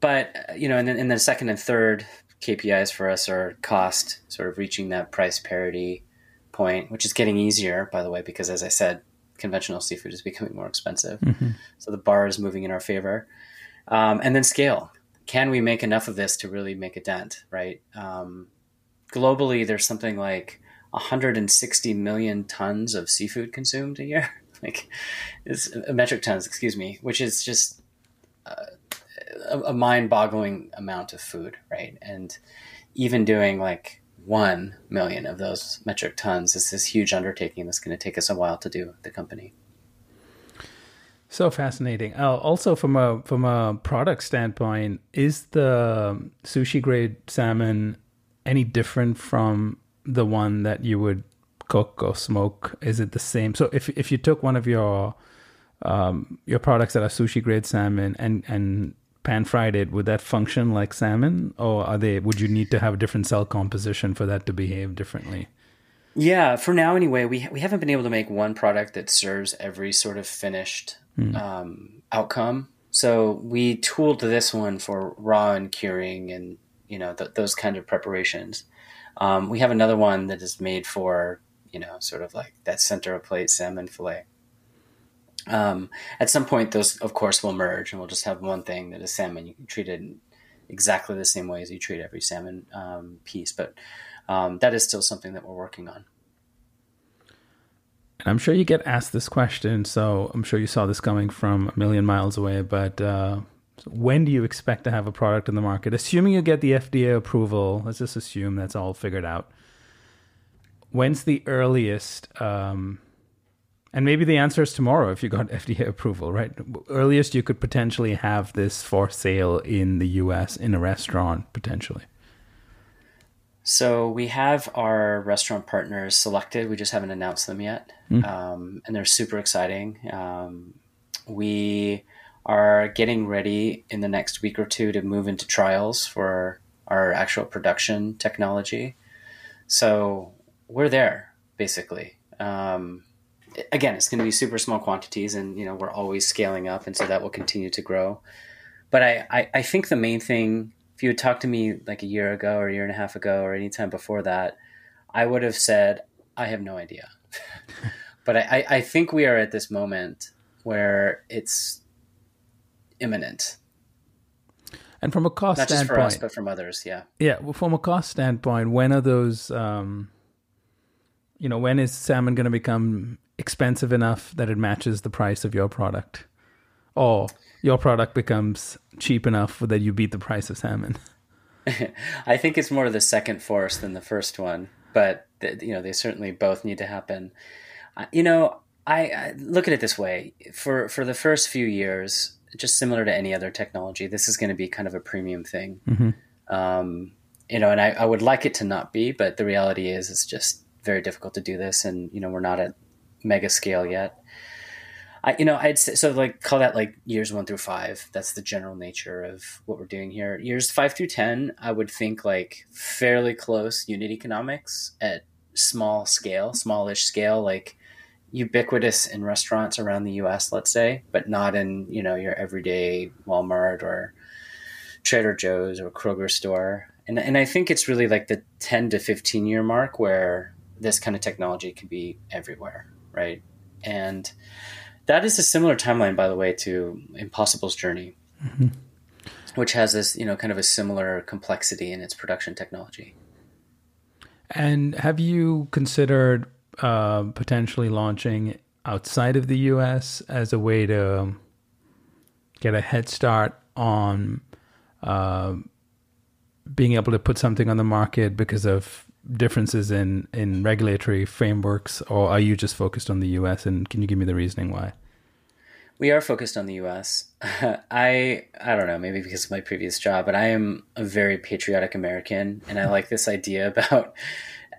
but, you know, and then, and then second and third K P Is for us are cost, sort of reaching that price parity point, which is getting easier, by the way, because as I said, conventional seafood is becoming more expensive. Mm-hmm. So the bar is moving in our favor. Um, and then scale. Can we make enough of this to really make a dent, right? Um, globally, there's something like one hundred sixty million tons of seafood consumed a year, like it's uh, metric tons, excuse me, which is just uh, a, a mind-boggling amount of food, right? And even doing like One million of those metric tons is this huge undertaking that's going to take us a while to do with the company. So fascinating. Uh, also, from a from a product standpoint, is the sushi grade salmon any different from the one that you would cook or smoke? Is it the same? So, if if you took one of your um, your products that are sushi grade salmon and and pan fried it, would that function like salmon, or are they, would you need to have a different cell composition for that to behave differently? Yeah, for now anyway, we we haven't been able to make one product that serves every sort of finished mm. um, outcome. So we tooled this one for raw and curing and, you know, th- those kind of preparations. Um, we have another one that is made for, you know, sort of like that center of plate salmon fillet. Um, at some point, those, of course, will merge, and we'll just have one thing that is salmon. You can treat it in exactly the same way as you treat every salmon um, piece, but um, that is still something that we're working on. And I'm sure you get asked this question, so I'm sure you saw this coming from a million miles away, but uh, when do you expect to have a product in the market? Assuming you get the F D A approval, let's just assume that's all figured out. When's the earliest... Um, And maybe the answer is tomorrow if you got F D A approval, right? Earliest you could potentially have this for sale in the U S in a restaurant, potentially. So we have our restaurant partners selected. We just haven't announced them yet. Mm-hmm. Um, and they're super exciting. Um, we are getting ready in the next week or two to move into trials for our actual production technology. So we're there, basically. Um Again, it's going to be super small quantities, and you know we're always scaling up, and so that will continue to grow. But I, I, I think the main thing, if you had talked to me like a year ago or a year and a half ago or any time before that, I would have said, I have no idea. But I, I, I think we are at this moment where it's imminent. And from a cost Not standpoint, not just for us, but from others, yeah. Yeah, well, from a cost standpoint, when are those, um, you know, when is salmon going to become expensive enough that it matches the price of your product? Or your product becomes cheap enough that you beat the price of salmon? I think it's more the second force than the first one, but, th- you know, they certainly both need to happen. Uh, you know, I, I look at it this way. For, for the first few years, just similar to any other technology, this is going to be kind of a premium thing. Mm-hmm. Um, you know, and I, I would like it to not be, but the reality is it's just very difficult to do this. And, you know, we're not at mega scale yet. I, you know, I'd say, so like call that like years one through five. That's the general nature of what we're doing here. Years five through ten, I would think like fairly close unit economics at small scale, smallish scale, like ubiquitous in restaurants around the U S, let's say, but not in, you know, your everyday Walmart or Trader Joe's or Kroger store. And and I think it's really like the ten to fifteen year mark where this kind of technology can be everywhere, right? And that is a similar timeline, by the way, to Impossible's journey, mm-hmm. which has this, you know, kind of a similar complexity in its production technology. And have you considered Uh, potentially launching outside of the U S as a way to get a head start on uh, being able to put something on the market because of differences in, in regulatory frameworks? Or are you just focused on the U S? And can you give me the reasoning why? We are focused on the U S. I I don't know, maybe because of my previous job, but I am a very patriotic American. And I like this idea about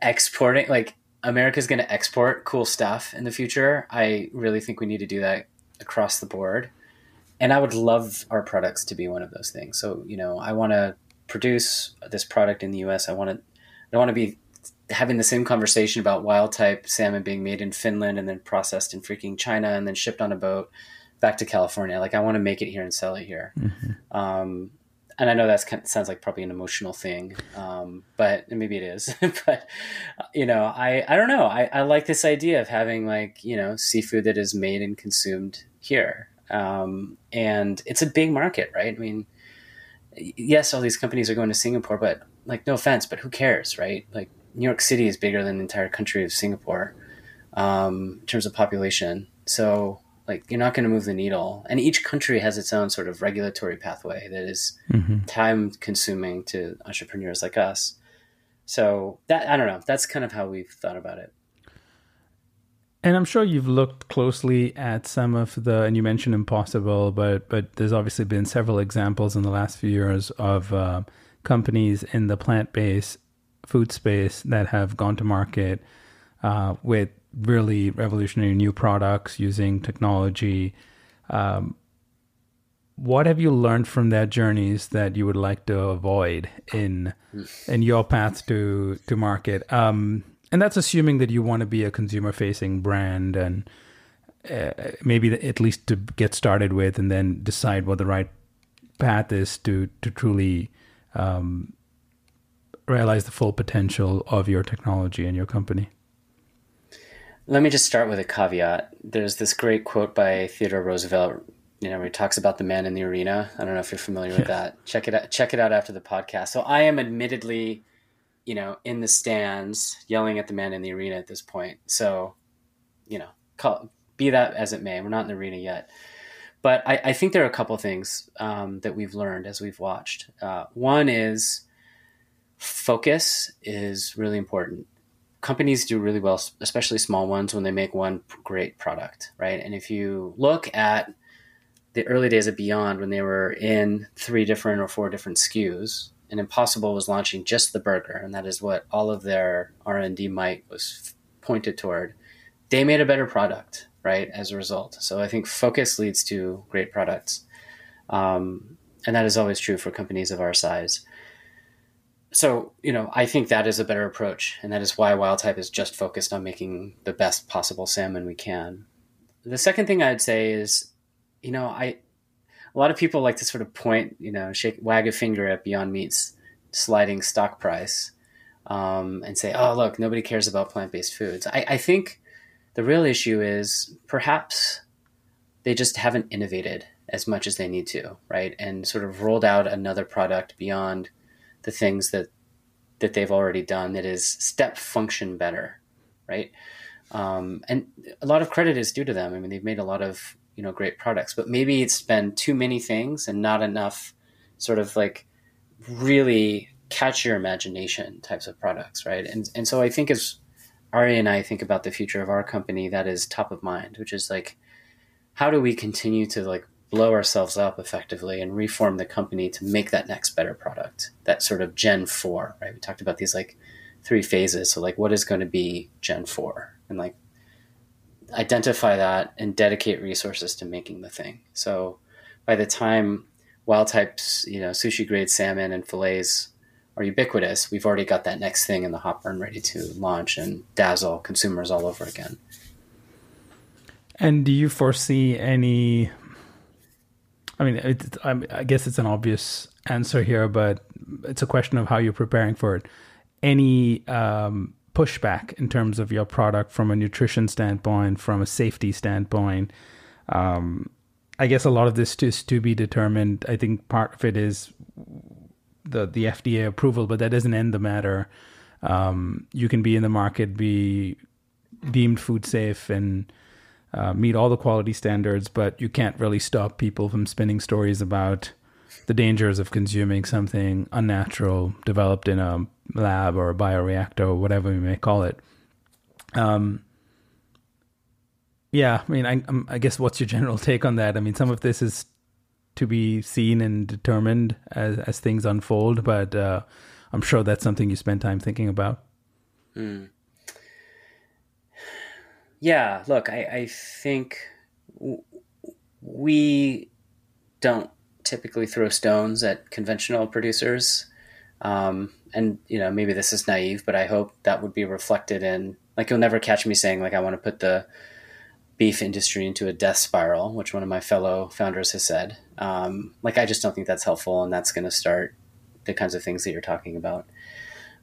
exporting, like, America's going to export cool stuff in the future. I really think we need to do that across the board. And I would love our products to be one of those things. So, you know, I want to produce this product in the U S. I want to, I don't want to be having the same conversation about Wildtype salmon being made in Finland and then processed in freaking China and then shipped on a boat back to California. Like, I want to make it here and sell it here. Mm-hmm. Um, And I know that kind of sounds like probably an emotional thing, um, but maybe it is. But, you know, I, I don't know. I, I like this idea of having, like, you know, seafood that is made and consumed here. Um, and it's a big market, right? I mean, yes, all these companies are going to Singapore, but, like, no offense, but who cares, right? Like, New York City is bigger than the entire country of Singapore um, in terms of population. So, like, you're not going to move the needle. And each country has its own sort of regulatory pathway that is mm-hmm. time consuming to entrepreneurs like us. So that, I don't know, that's kind of how we've thought about it. And I'm sure you've looked closely at some of the, and you mentioned Impossible, but, but there's obviously been several examples in the last few years of uh, companies in the plant-based food space that have gone to market uh, with really revolutionary new products using technology. Um, what have you learned from their journeys that you would like to avoid in in your path to to market? Um, and that's assuming that you want to be a consumer-facing brand and uh, maybe at least to get started with and then decide what the right path is to, to truly um, realize the full potential of your technology and your company. Let me just start with a caveat. There's this great quote by Theodore Roosevelt, you know, where he talks about the man in the arena. I don't know if you're familiar with that. Check it out. Check it out after the podcast. So I am admittedly, you know, in the stands yelling at the man in the arena at this point. So, you know, call, be that as it may, we're not in the arena yet. But I, I think there are a couple of things um, that we've learned as we've watched. Uh, one is focus is really important. Companies do really well, especially small ones, when they make one great product, right? And if you look at the early days of Beyond, when they were in three different or four different S K Us, and Impossible was launching just the burger, and that is what all of their R and D might was pointed toward, they made a better product, right, as a result. So I think focus leads to great products. Um, and that is always true for companies of our size. So, you know, I think that is a better approach, and that is why Wildtype is just focused on making the best possible salmon we can. The second thing I'd say is, you know, I a lot of people like to sort of point, you know, shake, wag a finger at Beyond Meat's sliding stock price um, and say, oh, look, nobody cares about plant-based foods. I, I think the real issue is perhaps they just haven't innovated as much as they need to, right? And sort of rolled out another product beyond the things that that they've already done that is step function better, right? Um, and a lot of credit is due to them. I mean, they've made a lot of, you know, great products, but maybe it's been too many things and not enough sort of like really catch your imagination types of products, right? And and so I think as Aria and I think about the future of our company, that is top of mind, which is like, how do we continue to like blow ourselves up effectively and reform the company to make that next better product, that sort of Gen four, right? We talked about these like three phases. So like, what is going to be Gen four, and like identify that and dedicate resources to making the thing. So by the time Wildtype's, you know, sushi grade salmon and fillets are ubiquitous, we've already got that next thing in the hopper and ready to launch and dazzle consumers all over again. And do you foresee any, I mean, it, I guess it's an obvious answer here, but it's a question of how you're preparing for it. Any um, pushback in terms of your product from a nutrition standpoint, from a safety standpoint? Um, I guess a lot of this is to be determined. I think part of it is the the F D A approval, but that doesn't end the matter. Um, you can be in the market, be deemed food safe, and Uh, meet all the quality standards, but you can't really stop people from spinning stories about the dangers of consuming something unnatural developed in a lab or a bioreactor or whatever we may call it. Um, yeah, I mean, I, I guess what's your general take on that? I mean, some of this is to be seen and determined as, as things unfold, but uh, I'm sure that's something you spend time thinking about. Mm. Yeah, look, I, I think w- we don't typically throw stones at conventional producers. Um, and, you know, maybe this is naive, but I hope that would be reflected in, like, you'll never catch me saying, like, I want to put the beef industry into a death spiral, which one of my fellow founders has said. Um, like, I just don't think that's helpful, and that's going to start the kinds of things that you're talking about.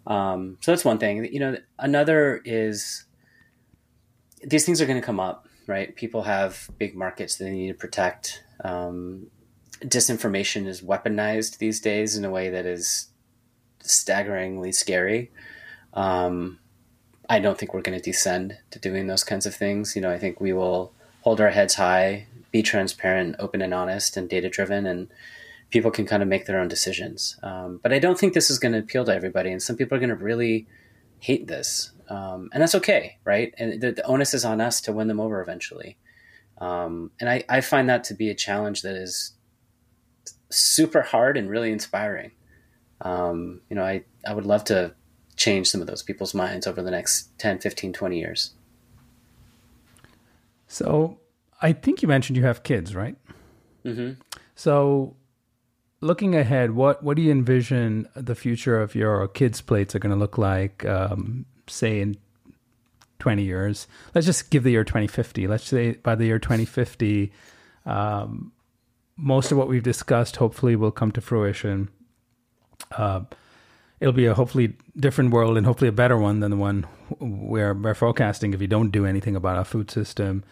Um, so that's one thing. You know, another is, these things are going to come up, right? People have big markets that they need to protect. Um, disinformation is weaponized these days in a way that is staggeringly scary. Um, I don't think we're going to descend to doing those kinds of things. You know, I think we will hold our heads high, be transparent, open and honest, and data-driven, and people can kind of make their own decisions. Um, but I don't think this is going to appeal to everybody, and some people are going to really hate this. Um, and that's okay, right? And the, the onus is on us to win them over eventually. Um, and I, I find that to be a challenge that is super hard and really inspiring. Um, you know, I, I would love to change some of those people's minds over the next ten, fifteen, twenty years. So I think you mentioned you have kids, right? Mm-hmm. So looking ahead, what, what do you envision the future of your kids' plates are going to look like? Um, say in twenty years, let's just give the year twenty fifty. Let's say by the year twenty fifty, um, most of what we've discussed hopefully will come to fruition. Uh, it'll be a hopefully different world, and hopefully a better one than the one where we're forecasting if you don't do anything about our food system.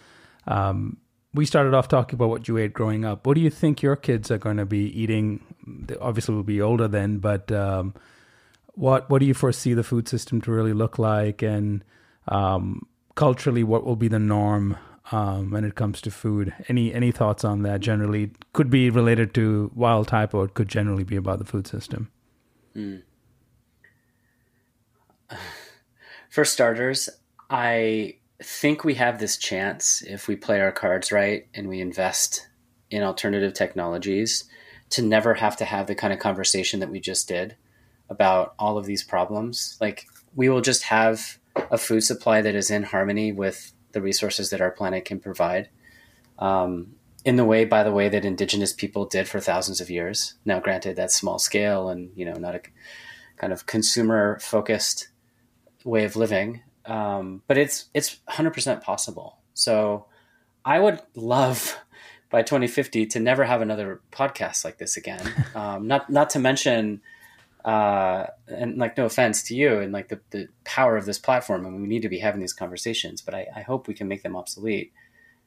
Um, we started off talking about what you ate growing up. What do you think your kids are going to be eating? They obviously will be older then, but um, What what do you foresee the food system to really look like, and um, culturally, what will be the norm um, when it comes to food? Any any thoughts on that? Generally, it could be related to Wildtype, or it could generally be about the food system. Mm. For starters, I think we have this chance, if we play our cards right and we invest in alternative technologies, to never have to have the kind of conversation that we just did about all of these problems. Like, we will just have a food supply that is in harmony with the resources that our planet can provide, um, in the way, by the way, that indigenous people did for thousands of years. Now, granted, that's small scale and, you know, not a kind of consumer focused way of living. Um, but it's, it's one hundred percent possible. So I would love by twenty fifty to never have another podcast like this again. Um, not, not to mention, uh and like, no offense to you and like the, the power of this platform, and we need to be having these conversations, but I, I hope we can make them obsolete.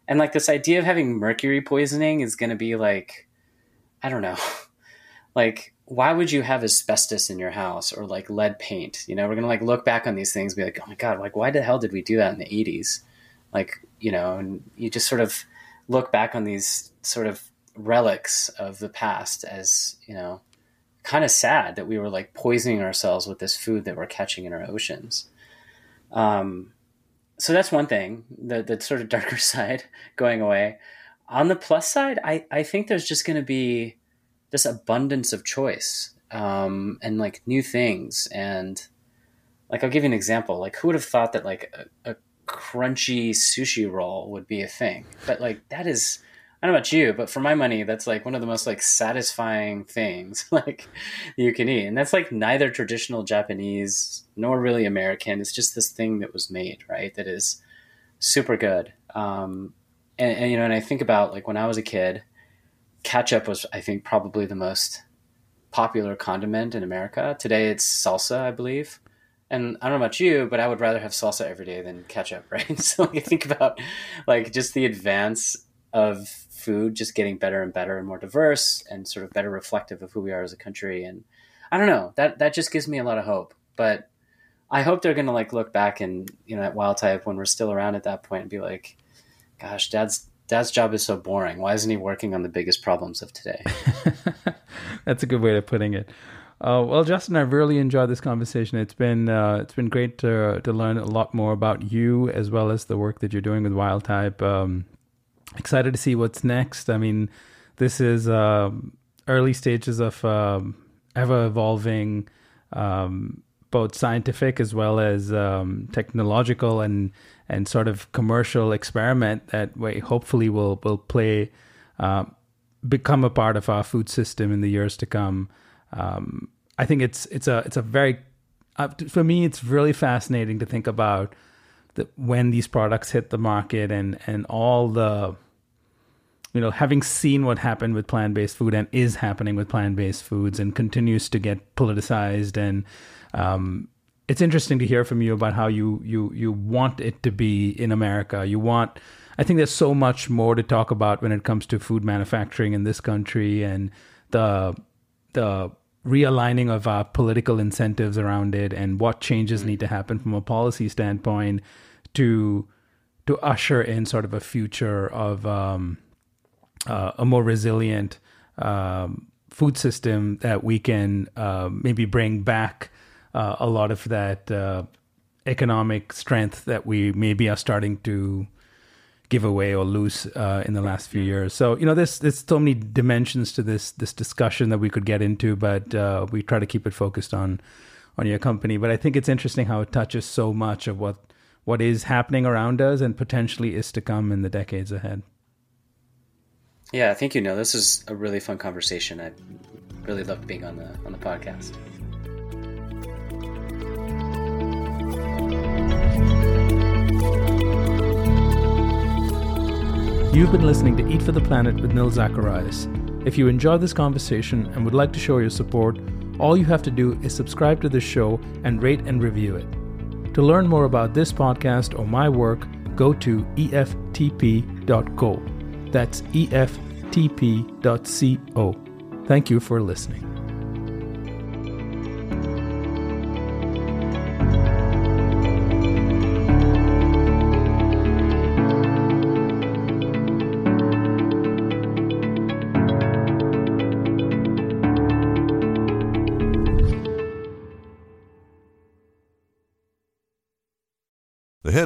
And like this idea of having mercury poisoning is going to be like, I don't know, like, why would you have asbestos in your house or like lead paint? You know, we're going to like look back on these things and be like, oh my God, like, why the hell did we do that in the eighties? Like, you know, and you just sort of look back on these sort of relics of the past as, you know, kind of sad that we were like poisoning ourselves with this food that we're catching in our oceans. Um, so that's one thing, the, the sort of darker side going away. On the plus side, I, I think there's just going to be this abundance of choice, um, and like new things. And like, I'll give you an example. Like, who would have thought that like a, a crunchy sushi roll would be a thing? But like, that is, I don't know about you, but for my money, that's like one of the most like satisfying things like you can eat. And that's like neither traditional Japanese nor really American. It's just this thing that was made, right? That is super good. Um, and, and, you know, and I think about like when I was a kid, ketchup was, I think, probably the most popular condiment in America. Today it's salsa, I believe. And I don't know about you, but I would rather have salsa every day than ketchup, right? So like, I think about like just the advance of food just getting better and better and more diverse and sort of better reflective of who we are as a country. And I don't know, that, that just gives me a lot of hope, but I hope they're going to like look back and, you know, at Wildtype when we're still around at that point and be like, gosh, dad's, dad's job is so boring. Why isn't he working on the biggest problems of today? That's a good way of putting it. Uh, well, Justin, I really enjoyed this conversation. It's been, uh, it's been great to, to learn a lot more about you as well as the work that you're doing with Wildtype. Um, Excited to see what's next. I mean, this is um, early stages of um, ever-evolving, um, both scientific as well as um, technological and and sort of commercial experiment that way hopefully will will play, uh, become a part of our food system in the years to come. Um, I think it's it's a it's a very uh, for me it's really fascinating to think about the, when these products hit the market and and all the. You know, having seen what happened with plant-based food and is happening with plant-based foods and continues to get politicized. And um, it's interesting to hear from you about how you, you, you want it to be in America. You want, I think there's so much more to talk about when it comes to food manufacturing in this country and the, the realigning of our political incentives around it and what changes mm-hmm. need to happen from a policy standpoint to, to usher in sort of a future of, um, Uh, a more resilient um, food system that we can uh, maybe bring back uh, a lot of that uh, economic strength that we maybe are starting to give away or lose uh, in the last few years. So, you know, there's, there's so many dimensions to this this discussion that we could get into, but uh, we try to keep it focused on on your company. But I think it's interesting how it touches so much of what what is happening around us and potentially is to come in the decades ahead. Yeah, thank you, Neil. This is a really fun conversation. I really loved being on the on the podcast. You've been listening to Eat for the Planet with Neil Zacharias. If you enjoyed this conversation and would like to show your support, all you have to do is subscribe to this show and rate and review it. To learn more about this podcast or my work, go to E F T P dot co. That's E F T P dot co. Thank you for listening. The